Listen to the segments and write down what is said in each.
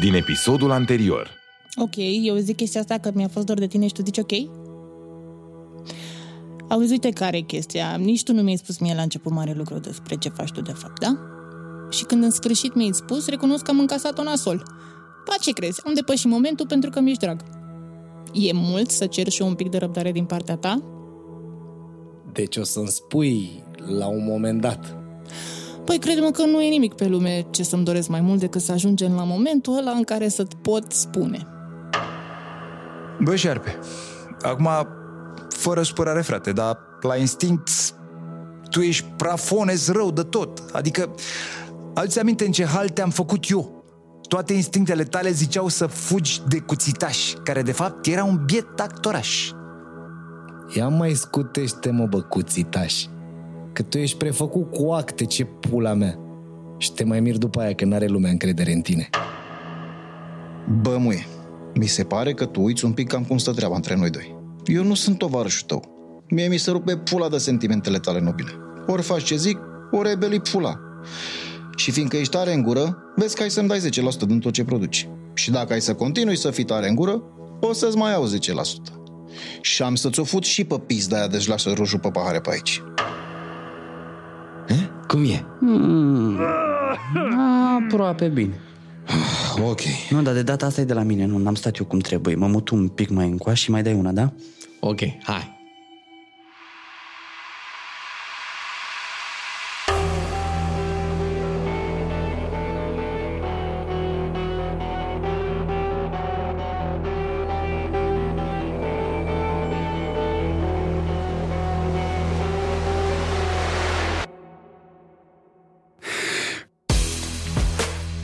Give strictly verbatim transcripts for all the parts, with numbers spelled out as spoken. din episodul anterior. Ok, eu zic chestia asta că mi-a fost dor de tine și tu zici ok? Auzi, uite care e chestia. Nici tu nu mi-ai spus mie la început mare lucru despre ce faci tu de fapt, da? Și când în sfârșit mi-ai spus, recunosc că am încasat-o nasol. Pa, ce crezi? Am depășit momentul pentru că mi-ești drag. E mult să cer și un pic de răbdare din partea ta? Deci o să-mi spui la un moment dat. Păi crede-mă că nu e nimic pe lume ce să-mi doresc mai mult decât să ajungem la momentul ăla în care să-ți pot spune. Bă, Șarpe, acum, fără supărare, frate, dar la instinct tu ești prafonez rău de tot. Adică, aduți aminte în ce hal te-am făcut eu. Toate instinctele tale ziceau să fugi de Cuțitaș, care de fapt era un biet actoraș. Ia mai scutește-mă, bă, Cuțitaș, că tu ești prefăcut cu acte, ce pula mea. Și te mai mir după aia că n-are lumea încredere în tine. Bă, muie, mi se pare că tu uiți un pic cam cum stă treaba între noi doi. Eu nu sunt tovarășul tău. Mie mi se rupe pula de sentimentele tale nobile. Ori faci ce zic, ori ai beli pula. Și fiindcă ești tare în gură, vezi că ai să-mi dai zece la sută din tot ce produci. Și dacă ai să continui să fii tare în gură, o să-ți mai iau zece la sută. Și am să-ți o fut și pe pizda aia, deci lasă roșu pe pahare pe aici. Eh? Cum e? Mm. Aproape bine. Ok. Nu, dar de data asta e de la mine, nu, n-am stat eu cum trebuie. Mă mut un pic mai încoaș și mai dai una, da? Ok, hai.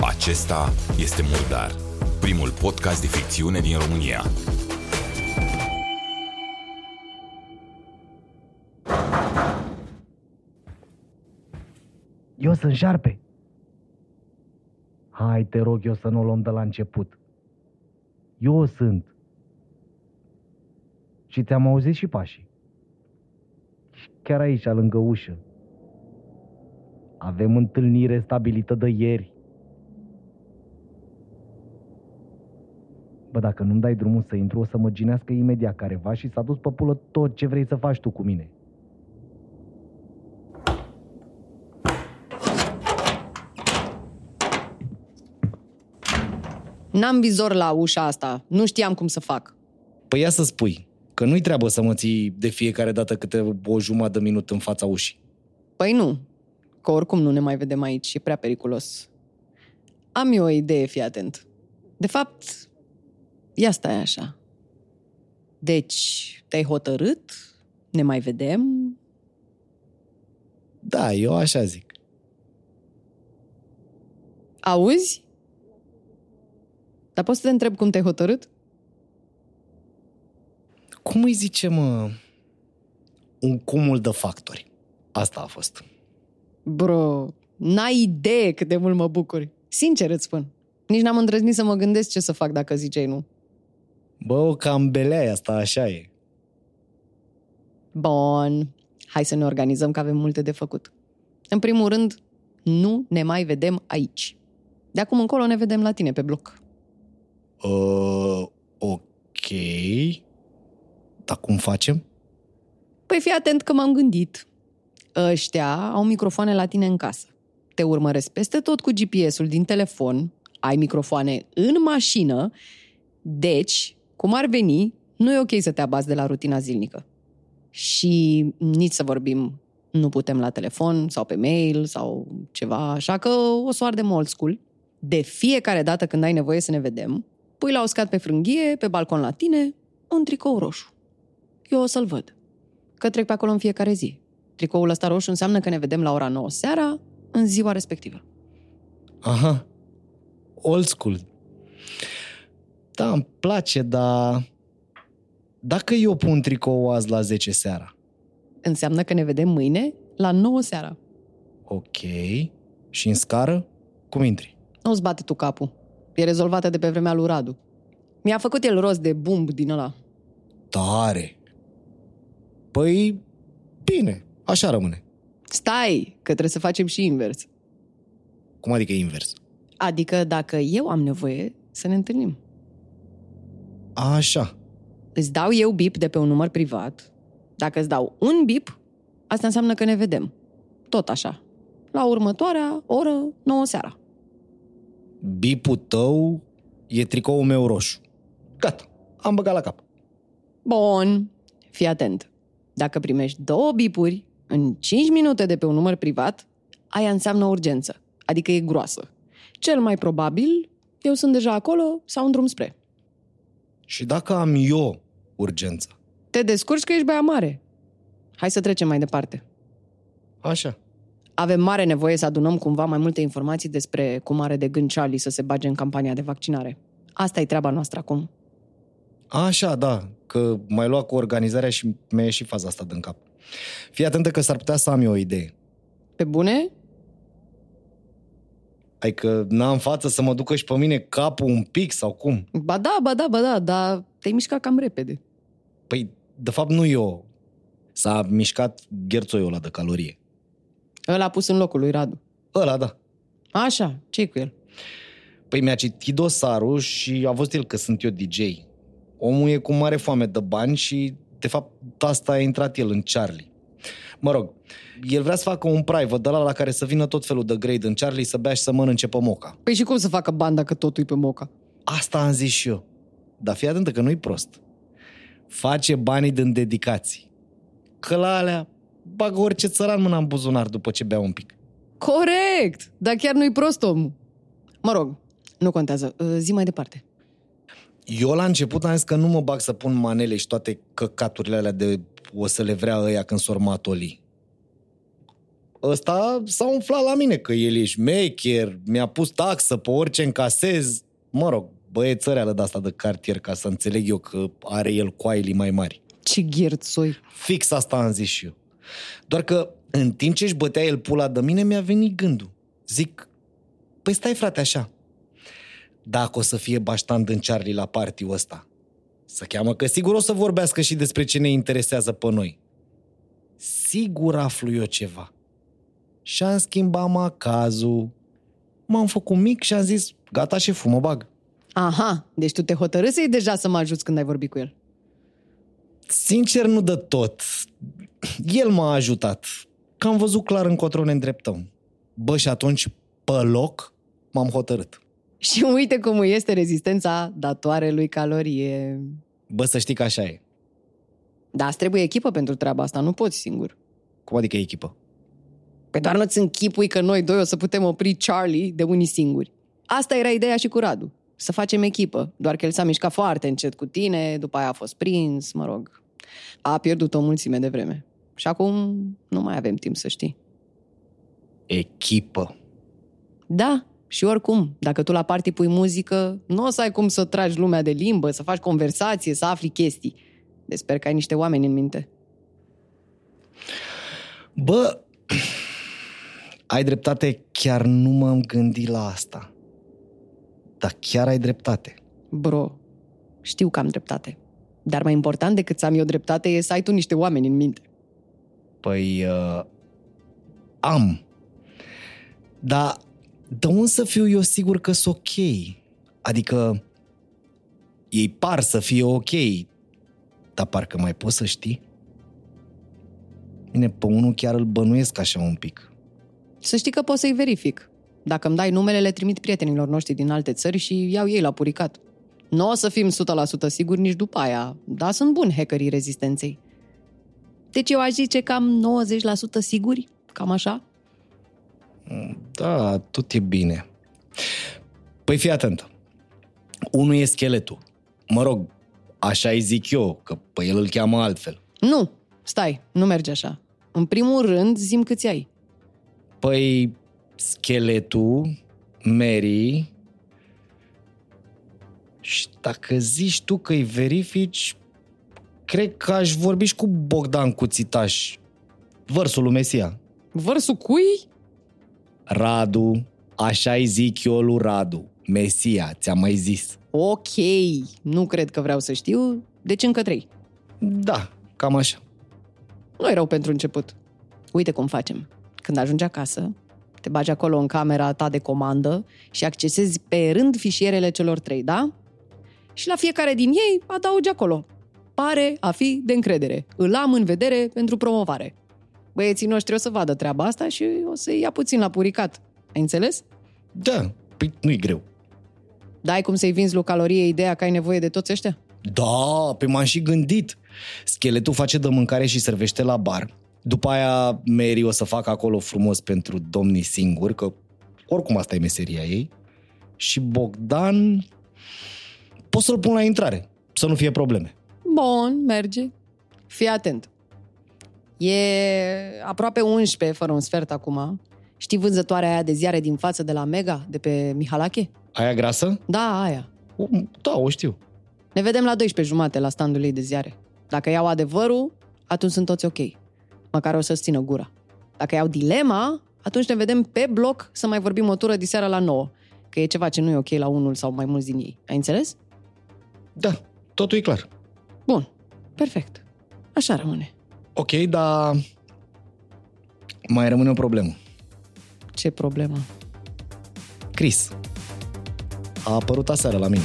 Acesta este Murdar, primul podcast de ficțiune din România. Eu sunt Șarpe. Hai, te rog eu să nu o luăm de la început. Eu sunt. Și te-am auzit și pașii. Și chiar aici, lângă ușă. Avem întâlnire stabilită de ieri. Bă, dacă nu-mi dai drumul să intru, o să mă ginească imediat careva și s-a dus pe pulă tot ce vrei să faci tu cu mine. N-am vizor la ușa asta. Nu știam cum să fac. Păi ia să spui, că nu-i treabă să mă ții de fiecare dată câte o jumătate de minut în fața ușii. Păi nu, că oricum nu ne mai vedem aici. E prea periculos. Am eu o idee, fii atent. De fapt... Ia stai așa. Deci, te-ai hotărât? Ne mai vedem? Da, eu așa zic. Auzi? Dar poți să te întreb cum te-ai hotărât? Cum îi zice, mă, un cumul de factori. Asta a fost. Bro, n-ai idee cât de mult mă bucuri. Sincer îți spun. Nici n-am îndrăznit să mă gândesc ce să fac dacă ziceai nu. Bă, o cambelea asta, așa e. Bun. Hai să ne organizăm, că avem multe de făcut. În primul rând, nu ne mai vedem aici. De acum încolo ne vedem la tine pe bloc. Uh, ok. Dar cum facem? Păi fii atent că m-am gândit. Ăștia au microfoane la tine în casă. Te urmăresc peste tot cu G P S-ul din telefon, ai microfoane în mașină. Deci, cum ar veni, nu e ok să te abați de la rutina zilnică. Și nici să vorbim, nu putem la telefon sau pe mail sau ceva, așa că o să ardem old school. De fiecare dată când ai nevoie să ne vedem, pui la uscat pe frânghie, pe balcon la tine, un tricou roșu. Eu o să-l văd, că trec pe acolo în fiecare zi. Tricoul ăsta roșu înseamnă că ne vedem la ora nouă seara, în ziua respectivă. Aha, old school. Da, îmi place, dar dacă eu pun tricou azi la zece seara? Înseamnă că ne vedem mâine la nouă seara. Ok. Și în scară? Cum intri? Nu-ți bate tu capul. E rezolvată de pe vremea lui Radu. Mi-a făcut el rost de bumb din ăla. Tare! Păi, bine, așa rămâne. Stai, că trebuie să facem și invers. Cum adică invers? Adică dacă eu am nevoie să ne întâlnim. Așa. Îți dau eu bip de pe un număr privat. Dacă îți dau un bip, asta înseamnă că ne vedem. Tot așa. La următoarea oră, nouă seara. Bipul tău e tricoul meu roșu. Gata, am băgat la cap. Bun, fii atent. Dacă primești două bipuri în cinci minute de pe un număr privat, aia înseamnă urgență, adică e groasă. Cel mai probabil, eu sunt deja acolo sau în drum spre. Și dacă am eu urgență? Te descurci că ești băia mare. Hai să trecem mai departe. Așa. Avem mare nevoie să adunăm cumva mai multe informații despre cum are de gând Charlie să se bage în campania de vaccinare. Asta e treaba noastră acum. Așa, da, că mai lua cu organizarea și mi-a ieșit faza asta din cap. Fii atentă că s-ar putea să am eu o idee. Pe bune? Adică n-am față să mă ducă și pe mine capul un pic sau cum? Ba da, ba da, ba da, dar te-ai mișcat cam repede. Păi, de fapt, nu eu. S-a mișcat gherțoiul ăla de calorie. Ăla a pus în locul lui Radu. Ăla, da. Așa, ce-i cu el? Păi mi-a citit dosarul și a văzut el că sunt eu D J. Omul e cu mare foame de bani și, de fapt, asta a intrat el în Charlie. Mă rog, el vrea să facă un private de la la care să vină tot felul de grade în Charlie, să bea și să mănânce pe moca. Păi și cum să facă bani dacă totul e pe moca? Asta am zis și eu. Dar fii atentă că nu-i prost. Face banii din dedicații. Că la alea bagă orice țăran mâna în buzunar după ce bea un pic. Corect! Dar chiar nu-i prost omul. Mă rog, nu contează. Zi mai departe. Eu la început am zis că nu mă bag să pun manele și toate căcaturile alea de o să le vrea ăia când s-or matoli. Ăsta s-a umflat la mine, că el e șmecher, mi-a pus taxă pe orice încasez. Mă rog, băiețăreală de asta de cartier, ca să înțeleg eu că are el coailii mai mari. Ce gherțoi! Fix asta am zis și eu. Doar că în timp ce își bătea el pula de mine, mi-a venit gândul. Zic, păi stai frate așa. Dacă o să fie baștan din Charlie la party-ul ăsta, să cheamă că sigur o să vorbească și despre ce ne interesează pe noi. Sigur aflu eu ceva. Și am schimbat macazul. M-am făcut mic și am zis, gata șefu, mă bag. Aha, deci tu te hotărâsei deja să mă ajuți când ai vorbit cu el. Sincer, nu de tot. El m-a ajutat. Că am văzut clar încotro ne îndreptăm. Bă, și atunci, pe loc, m-am hotărât. Și uite cum este rezistența datoarelui calorie. Bă, să știi că așa e. Dar îți trebuie echipă pentru treaba asta, nu poți singur. Cum adică echipă? Păi doar nu-ți închipui că noi doi o să putem opri Charlie de unii singuri. Asta era ideea și cu Radu. Să facem echipă, doar că el s-a mișcat foarte încet cu tine, după aia a fost prins, mă rog. A pierdut o mulțime de vreme. Și acum nu mai avem timp să știi. Echipă. Da. Și oricum, dacă tu la party pui muzică, nu o să ai cum să tragi lumea de limbă, să faci conversație, să afli chestii. Deci sper că ai niște oameni în minte. Bă, ai dreptate, chiar nu m-am gândit la asta. Dar chiar ai dreptate. Bro, știu că am dreptate. Dar mai important decât să am eu dreptate e să ai tu niște oameni în minte. Păi, uh, am. Dar... de unde să fiu eu sigur că sunt ok? Adică, ei par să fie ok, dar parcă mai poți să știi? Bine, pe unul chiar îl bănuiesc așa un pic. Să știi că pot să-i verific. Dacă îmi dai numele, le trimit prietenilor noștri din alte țări și iau ei la puricat. Nu o să fim o sută la sută siguri nici după aia, dar sunt buni hackerii rezistenței. Deci eu aș zice cam nouăzeci la sută siguri, cam așa? Da, tot e bine. Păi fii atentă. Unul e Scheletu. Mă rog, așa-i zic eu, că pe el îl cheamă altfel. Nu, stai, nu merge așa. În primul rând, zi-mi câți ai. Păi, Scheletu, Mary. Și dacă zici tu că-i verifici, cred că aș vorbi și cu Bogdan Cuțitaș, vărsul lui Mesia. Vărsul cui? Radu, așa-i zic eu lui Radu. Mesia, ți-am mai zis. Ok, nu cred că vreau să știu. Deci încă trei. Da, cam așa. Nu e rău pentru început. Uite cum facem. Când ajungi acasă, Te bagi acolo în camera ta de comandă și accesezi pe rând fișierele celor trei, da? Și la fiecare din ei adaugi acolo: pare a fi de încredere, îl am în vedere pentru promovare. Băieții noștri o să vadă treaba asta și o să ia puțin la puricat. Ai înțeles? Da, păi nu-i greu. Dai cum să-i vinzi lui Calorie ideea că ai nevoie de toți ăștia? Da, pe m-am și gândit. Scheletul face de mâncare și servește la bar. După aia Mary o să facă acolo frumos pentru domnii singuri, că oricum asta e meseria ei. Și Bogdan pot să-l pun la intrare, să nu fie probleme. Bun, merge. Fii atent. E aproape unsprezece, fără un sfert acum. Știi vânzătoarea aia de ziare din față de la Mega, de pe Mihalache? Aia grasă? Da, aia. O, da, o știu. Ne vedem la douăsprezece jumate la standul ei de ziare. Dacă iau adevărul, atunci sunt toți ok. Măcar o să-ți țină gura. Dacă iau dilema, atunci ne vedem pe bloc să mai vorbim o tură diseară la nouă. Că e ceva ce nu e ok la unul sau mai mulți din ei. Ai înțeles? Da, totul e clar. Bun, perfect. Așa rămâne. Ok, dar mai rămâne o problemă. Ce problemă? Chris. A apărut aseară la mine.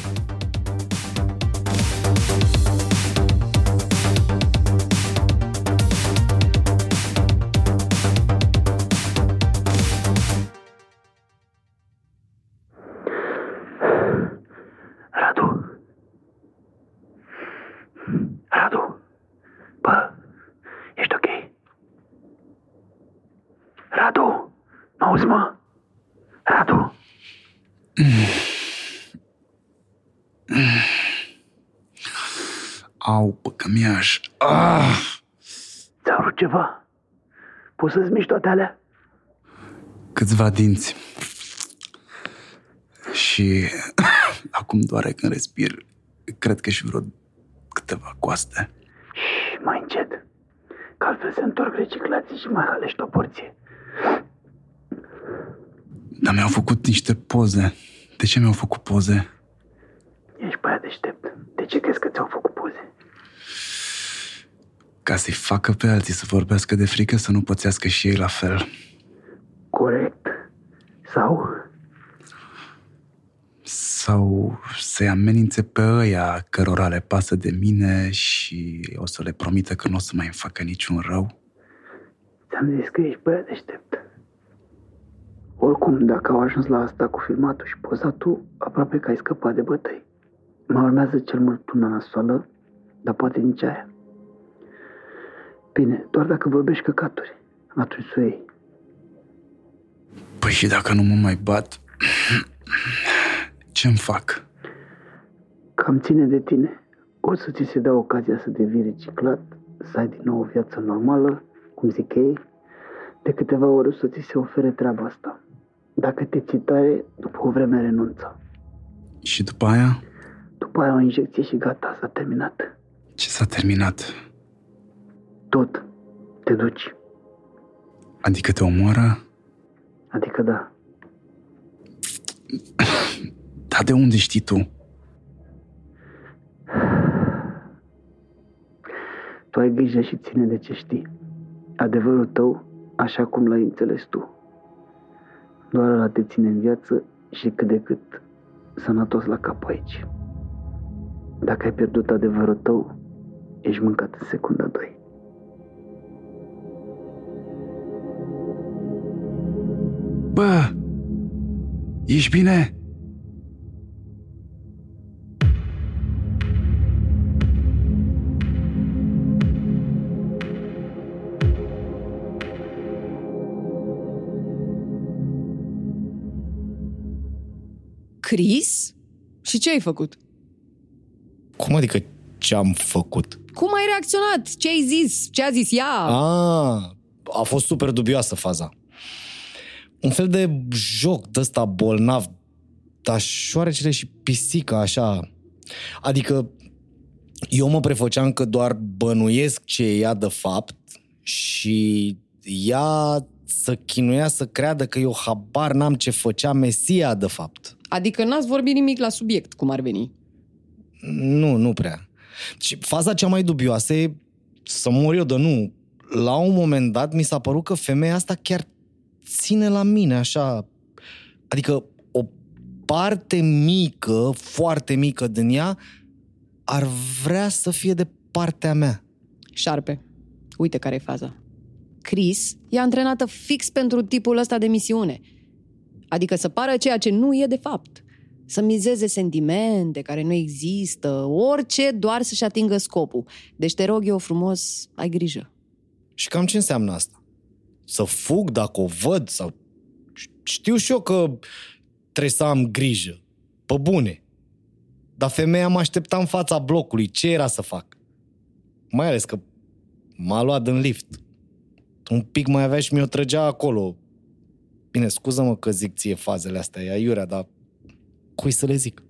Au, păcămiaș. Ah! Ți-a vrut ceva? Poți să-ți miști toate alea? Câțiva dinți. Și acum doare când respir. Cred că și vreo câteva coaste. Și mai încet. Că altfel se întorc reciclații și mai halești o porție. Dar mi-au făcut niște poze. De ce mi-au făcut poze? Ești pe aia deștept. De ce crezi că ți-au făcut poze? Ca să-i facă pe alții să vorbească de frică, să nu pățească și ei la fel. Corect. Sau? Sau să-i amenințe pe ăia cărora le pasă de mine și o să le promită că nu o să mai îmi facă niciun rău. Ți-am zis că ești pe aia deștept. Oricum, dacă au ajuns la asta cu filmatul și pozatul, aproape că ai scăpat de bătăi. Mă urmează cel mult una nasoală, dar poate nici aia. Bine, doar dacă vorbești căcaturi, atunci să iei. Păi și dacă nu mă mai bat, ce-mi fac? Cam ține de tine. O să ți se dea ocazia să devii reciclat, să ai din nou o viață normală, cum zic ei, de câteva ori o să ți se ofere treaba asta. Dacă te ții tare, după o vreme renunță. Și după aia? După aia o injecție și gata, s-a terminat. Ce s-a terminat? Tot. Te duci. Adică te omoară? Adică da. Dar de unde știi tu? Tu ai grijă și ține de ce știi. Adevărul tău, așa cum l-ai înțeles tu. Doar ăla te ține în viață și cât de cât sănătos la cap aici. Dacă ai pierdut adevărul tău, ești mâncat în secunda doi. Bă, ești bine? Chris? Și ce ai făcut? Cum adică ce-am făcut? Cum ai reacționat? Ce ai zis? Ce a zis ea? A, a fost super dubioasă faza. Un fel de joc de-ăsta bolnav, dar șoarecele și pisica, așa. Adică eu mă prefăceam că doar bănuiesc ce e ea de fapt și ea să chinuia să creadă că eu habar n-am ce făcea Mesia de fapt. Adică n-ați vorbit nimic la subiect, cum ar veni? Nu, nu prea. Și faza cea mai dubioasă e să mor eu de nu. La un moment dat mi s-a părut că femeia asta chiar ține la mine așa, adică o parte mică, foarte mică din ea, ar vrea să fie de partea mea. Șarpe, uite care e faza. Chris e antrenată fix pentru tipul ăsta de misiune. Adică să pară ceea ce nu e de fapt. Să mizeze sentimente care nu există, orice, doar să-și atingă scopul. Deci te rog eu frumos, ai grijă. Și cam ce înseamnă asta? Să fug dacă o văd? Sau... Știu și eu că trebuie să am grijă. Pe bune. Dar femeia mă aștepta în fața blocului. Ce era să fac? Mai ales că m-a luat în lift. Un pic mai avea și mi-o trăgea acolo. Bine, scuză-mă că zic ție fazele astea, e aiurea, dar cui să le zic?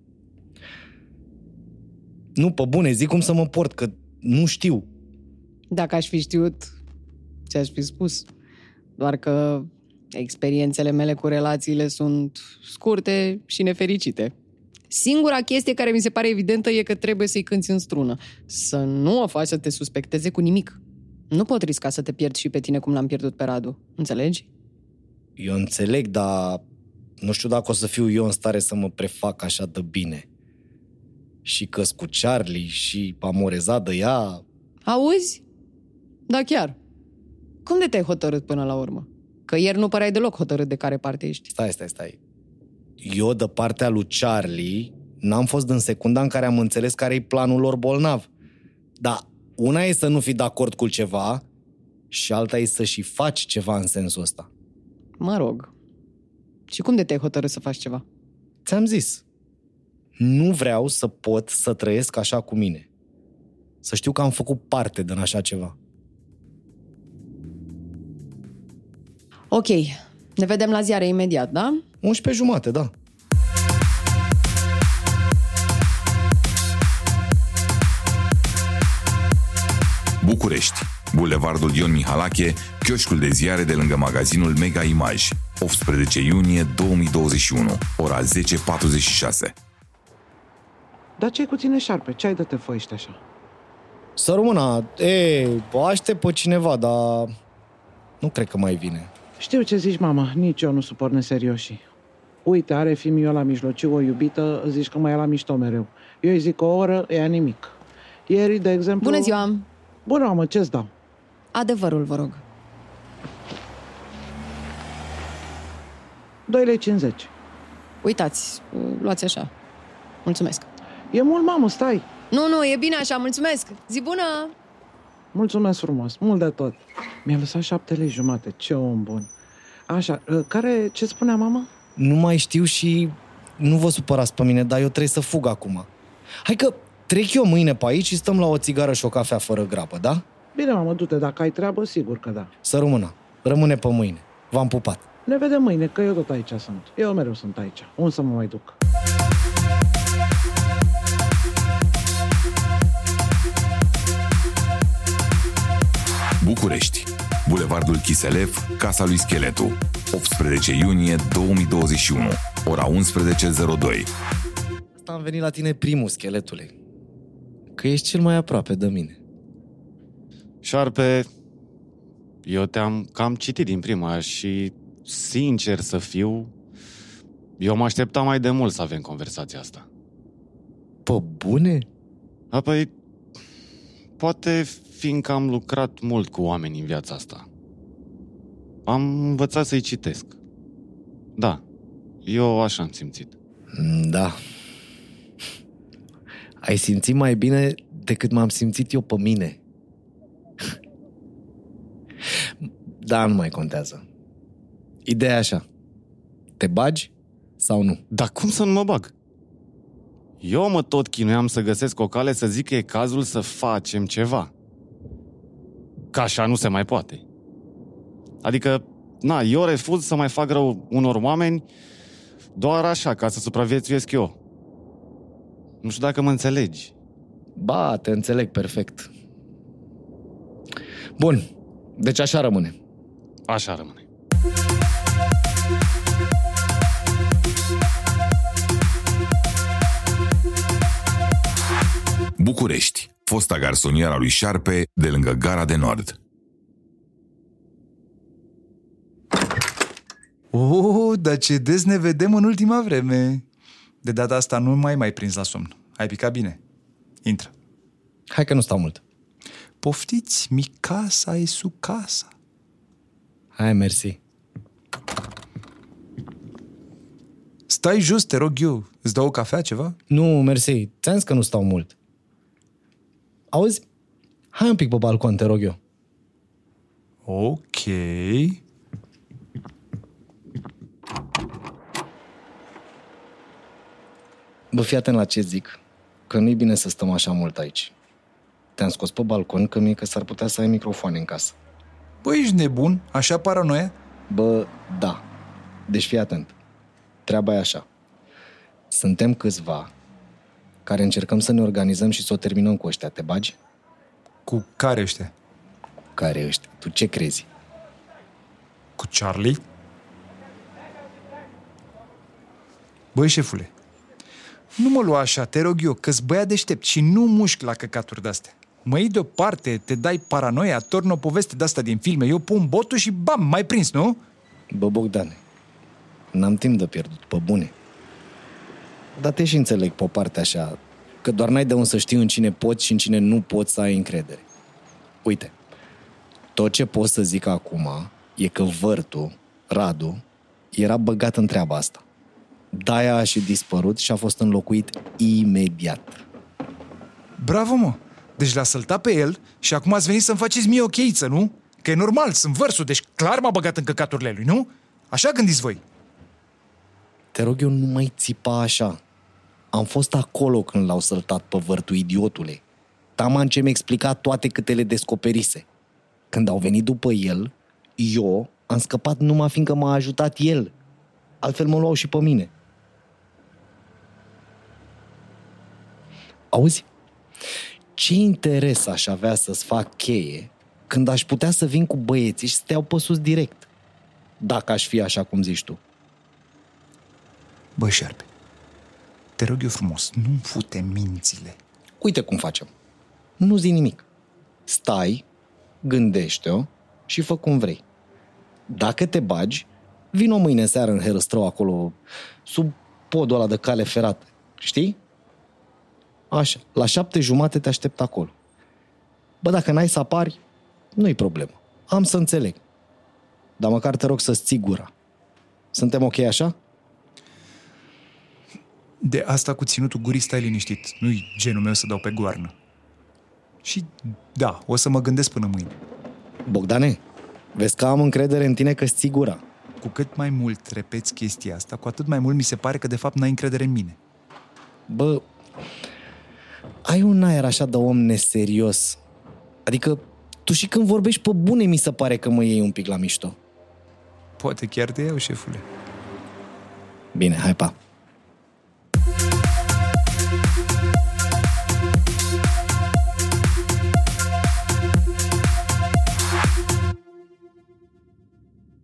Nu, pe bune, zic cum să mă port, că nu știu. Dacă aș fi știut, ți-aș fi spus. Doar că experiențele mele cu relațiile sunt scurte și nefericite. Singura chestie care mi se pare evidentă e că trebuie să-i cânți în strună. Să nu o faci să te suspecteze cu nimic. Nu pot risca să te pierzi și pe tine cum l-am pierdut pe Radu. Înțelegi? Eu înțeleg, dar nu știu dacă o să fiu eu în stare să mă prefac așa de bine. Și că-s cu Charlie și amorezat de ea... Auzi? Da, chiar. Cum de te-ai hotărât până la urmă? Că ieri nu păreai deloc hotărât de care parte ești. Stai, stai, stai. Eu, de partea lui Charlie, n-am fost în secunda în care am înțeles care-i planul lor bolnav. Dar una e să nu fii de acord cu ceva și alta e să și faci ceva în sensul ăsta. Mă rog. Și cum de te-ai hotărât să faci ceva? Ți-am zis. Nu vreau să pot să trăiesc așa cu mine. Să știu că am făcut parte din așa ceva. Ok. Ne vedem la ziare imediat, da? unsprezece jumate, da. București, Bulevardul Dion Mihalache, chioșcul de ziare de lângă magazinul Mega Image, optsprezece iunie două mii douăzeci și unu, ora zece patruzeci și șase. Dar ce-i cu tine, Șarpe? Ce ai de te făiești așa? Să rămână, e, aștept pe cineva, dar nu cred că mai vine. Știu ce zici, mama, nici eu nu suport neserioșii. Uite, are fiul meu la mijlociu o iubită, zici că mai e la mișto mereu. Eu îi zic o oră, ea nimic. Ieri, de exemplu... Bună ziua! Bună, mamă, ce-ți dau? Adevărul, vă rog. doi lei cincizeci. Uitați, luați așa. Mulțumesc. E mult, mamă, stai. Nu, nu, e bine așa, mulțumesc. Zi bună! Mulțumesc frumos, mult de tot. Mi-a lăsat șapte lei jumate, ce om bun. Așa, care, ce spunea mama? Nu mai știu și nu vă supărați pe mine, dar eu trebuie să fug acum. Hai că trec eu mâine pe aici și stăm la o țigară și o cafea fără grapă, da? Bine, mamă, du-te, dacă ai treabă, sigur că da. Să rămână, rămâne pe mâine. V-am pupat. Ne vedem mâine, că eu tot aici sunt. Eu mereu sunt aici, unde să mă mai duc? București, Bulevardul Chiselef, Casa lui Scheletu, optsprezece iunie două mii douăzeci și unu, ora unsprezece zero doi. Asta am venit la tine primul, Scheletule, că ești cel mai aproape de mine. Șarpe, eu te-am cam citit din prima și, sincer să fiu, eu mă așteptam mai de mult să avem conversația asta. Pă bune? Apoi, poate... fiindcă am lucrat mult cu oameni în viața asta. Am învățat să-i citesc. Da, eu așa am simțit. Da. Ai simțit mai bine decât m-am simțit eu pe mine. Da, nu mai contează. Ideea e așa. Te bagi sau nu? Dar cum să nu mă bag? Eu mă tot chinuiam să găsesc o cale să zic că e cazul să facem ceva. Că așa nu se mai poate. Adică, na, eu refuz să mai fac rău unor oameni doar așa, ca să supraviețuiesc eu. Nu știu dacă mă înțelegi. Ba, te înțeleg perfect. Bun, deci așa rămâne. Așa rămâne. București. Fosta garsoniera lui Șarpe, de lângă Gara de Nord. Oh, dar ce des ne vedem în ultima vreme. De data asta nu mai mai prins la somn. Ai picat bine. Intră. Hai că nu stau mult. Poftiți, mi casa e su casa. Hai, mersi. Stai jos, te rog eu. Îți dau o cafea, ceva? Nu, mersi. Ți-am zis că nu stau mult. Auzi? Hai un pic pe balcon, te rog eu. Ok. Bă, fii atent la ce zic, că nu-i bine să stăm așa mult aici. Te-am scos pe balcon că mie că s-ar putea să ai microfoane în casă. Bă, ești nebun? Așa paranoia? Bă, da. Deci fii atent. Treaba e așa. Suntem câțiva care încercăm să ne organizăm și să o terminăm cu ăștia. Te bagi? Cu care ăștia? Cu care ăștia? Tu ce crezi? Cu Charlie? Băi, șefule, nu mă lua așa, te rog eu, că-s băiat deștept și nu mușc la căcaturi de-astea. Mă iei deoparte, te dai paranoia, torn o poveste de-asta din filme, eu pun botul și bam, mai prins, nu? Bă, Bogdane, n-am timp de pierdut, pe bune. Dar te și înțeleg pe o parte așa, că doar n-ai de unde să știi în cine poți și în cine nu poți să ai încredere. Uite, tot ce pot să zic acum e că vârtul, Radu, era băgat în treaba asta. De-aia a și dispărut și a fost înlocuit imediat. Bravo, mă! Deci l-a săltat pe el și acum ați venit să-mi faceți mie o cheiță, nu? Că e normal, sunt vărsul, deci clar m-a băgat în căcaturile lui, nu? Așa gândiți voi. Te rog eu, nu mai țipa așa. Am fost acolo când l-au săltat pe vârtul, idiotule. Taman ce mi-a explicat toate câte le descoperise. Când au venit după el, eu am scăpat numai fiindcă m-a ajutat el. Altfel mă luau și pe mine. Auzi? Ce interes aș avea să-ți fac cheie când aș putea să vin cu băieții și să te iau pe sus direct? Dacă aș fi așa cum zici tu. Bă, Șarpe, te rog eu frumos, nu-mi fute mințile. Uite cum facem. Nu zi nimic. Stai, gândește-o și fă cum vrei. Dacă te bagi, vino mâine seară în Herăstrău, acolo, sub podul ăla de cale ferată. Știi? Așa, la șapte jumate te aștept acolo. Bă, dacă n-ai să apari, nu-i problemă. Am să înțeleg. Dar măcar te rog să-ți ții gura. Suntem ok așa? De asta cu ținutul gurii stai liniștit. Nu-i genul meu să dau pe goarnă. Și da, o să mă gândesc până mâine. Bogdane, vezi că am încredere în tine că-ți ții gura. Cu cât mai mult repeți chestia asta, cu atât mai mult mi se pare că de fapt n-ai încredere în mine. Bă... ai un aer așa de om neserios. Adică tu și când vorbești pe bune mi se pare că mă iei un pic la mișto. Poate chiar te iau, șefule. Bine, hai pa.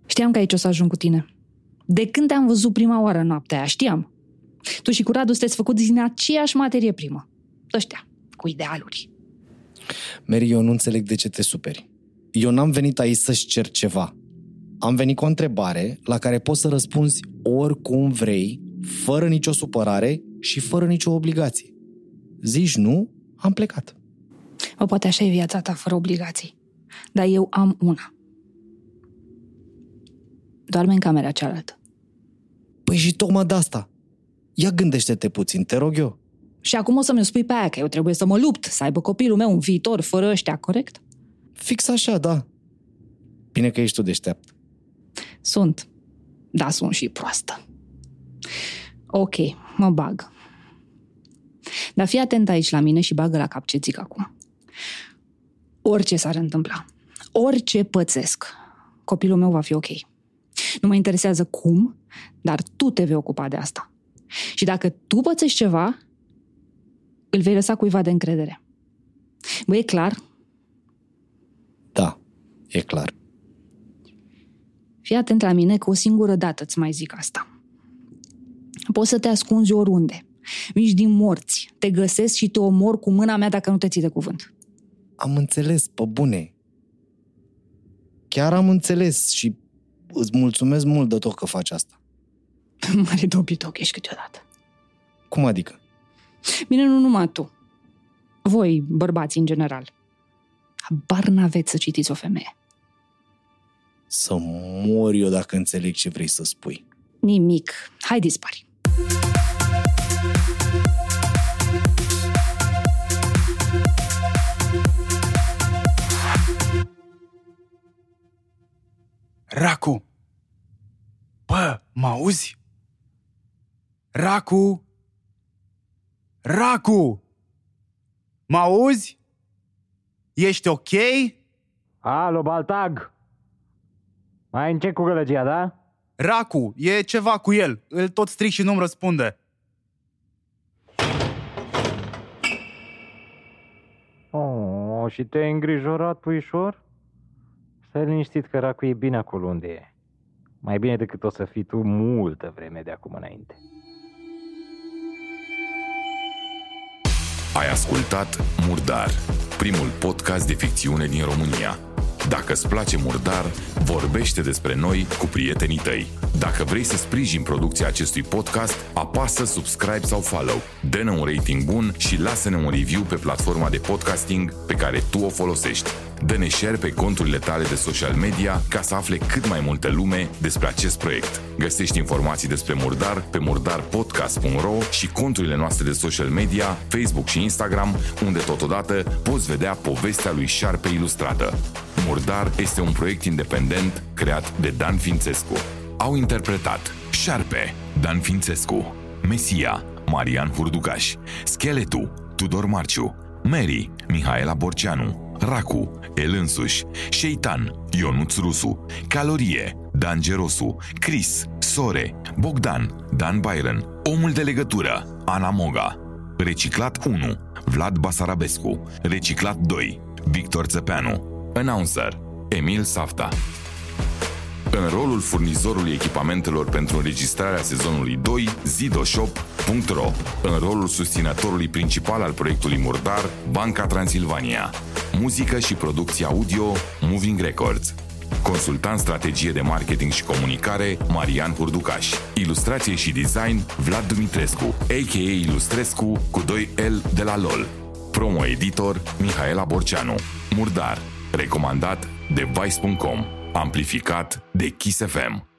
Știam că aici o să ajung cu tine. De când te-am văzut prima oară noaptea aia, știam. Tu și cu Radu sunteți făcuți din aceeași materie primă. Ăștia, cu idealuri. Mary, eu nu înțeleg de ce te superi. Eu n-am venit aici să-și cer ceva. Am venit cu o întrebare la care poți să răspunzi oricum vrei, fără nicio supărare și fără nicio obligație. Zici nu, am plecat. O, poate așa e viața ta, fără obligații. Dar eu am una. Doarme în camera cealaltă. Păi și tocmai de asta. Ia gândește-te puțin, te rog eu. Și acum o să-mi spui pe aia că eu trebuie să mă lupt, să aibă copilul meu un viitor fără ăștia, corect? Fix așa, da. Bine că ești tu deșteaptă. Sunt. Da, sunt și proastă. Ok, mă bag. Dar fii atent aici la mine și bagă la cap ce zic acum. Orice s-ar întâmpla, orice pățesc, copilul meu va fi ok. Nu mă interesează cum, dar tu te vei ocupa de asta. Și dacă tu pățești ceva... îl vei lăsa cuiva de încredere. Bă, e clar? Da, e clar. Fii atent la mine că o singură dată îți mai zic asta. Poți să te ascunzi oriunde. Mici din morți. Te găsesc și te omor cu mâna mea dacă nu te ții de cuvânt. Am înțeles, pe bune. Chiar am înțeles și îți mulțumesc mult de tot că faci asta. Mare dobitoc ești câteodată. Cum adică? Bine, nu numai tu. Voi, bărbații în general. Habar n-aveți să citiți o femeie. Să mor eu dacă înțeleg ce vrei să spui. Nimic. Hai, dispari. Racu! Bă, mă auzi? Racu! Racu! Mă auzi? Ești ok? Alo, Baltag! Mai încet cu gălăgia, da? Racu, e ceva cu el. Îl tot stric și nu-mi răspunde. Oh, și te-ai îngrijorat, puișor? Stai liniștit că Racu e bine acolo unde e. Mai bine decât o să fii tu multă vreme de acum înainte. Ai ascultat Murdar, primul podcast de ficțiune din România. Dacă îți place Murdar, vorbește despre noi cu prietenii tăi. Dacă vrei să sprijini producția acestui podcast, apasă subscribe sau follow, dă-ne un rating bun și lasă-ne un review pe platforma de podcasting pe care tu o folosești. Dă-ne share pe conturile tale de social media ca să afle cât mai multă lume despre acest proiect. Găsești informații despre Murdar pe murdar podcast punct ro și conturile noastre de social media, Facebook și Instagram, unde totodată poți vedea povestea lui Șarpe ilustrată. Murdar este un proiect independent creat de Dan Fințescu. Au interpretat Șarpe, Dan Fințescu, Mesia, Marian Hurducaș, Scheletu, Tudor Marciu, Mary, Mihaela Borceanu, Racu, el însuși, Șeitan, Ionuț Rusu, Calorie, Dan Gerosu, Chris, Sore, Bogdan, Dan Byron, Omul de legătură, Ana Moga, Reciclat unu, Vlad Basarabescu, Reciclat doi, Victor Țăpeanu, Announcer, Emil Safta. În rolul furnizorului echipamentelor pentru înregistrarea sezonului doi, zidoshop punct ro. În rolul susținătorului principal al proiectului Murdar, Banca Transilvania. Muzică și producție audio, Moving Records. Consultant strategie de marketing și comunicare, Marian Hurducaș. Ilustrație și design, Vlad Dumitrescu, a k a. Ilustrescu cu doi L de la LOL. Promo editor, Mihaela Borceanu. Murdar. Recomandat de vice punct com, amplificat de Kiss F M.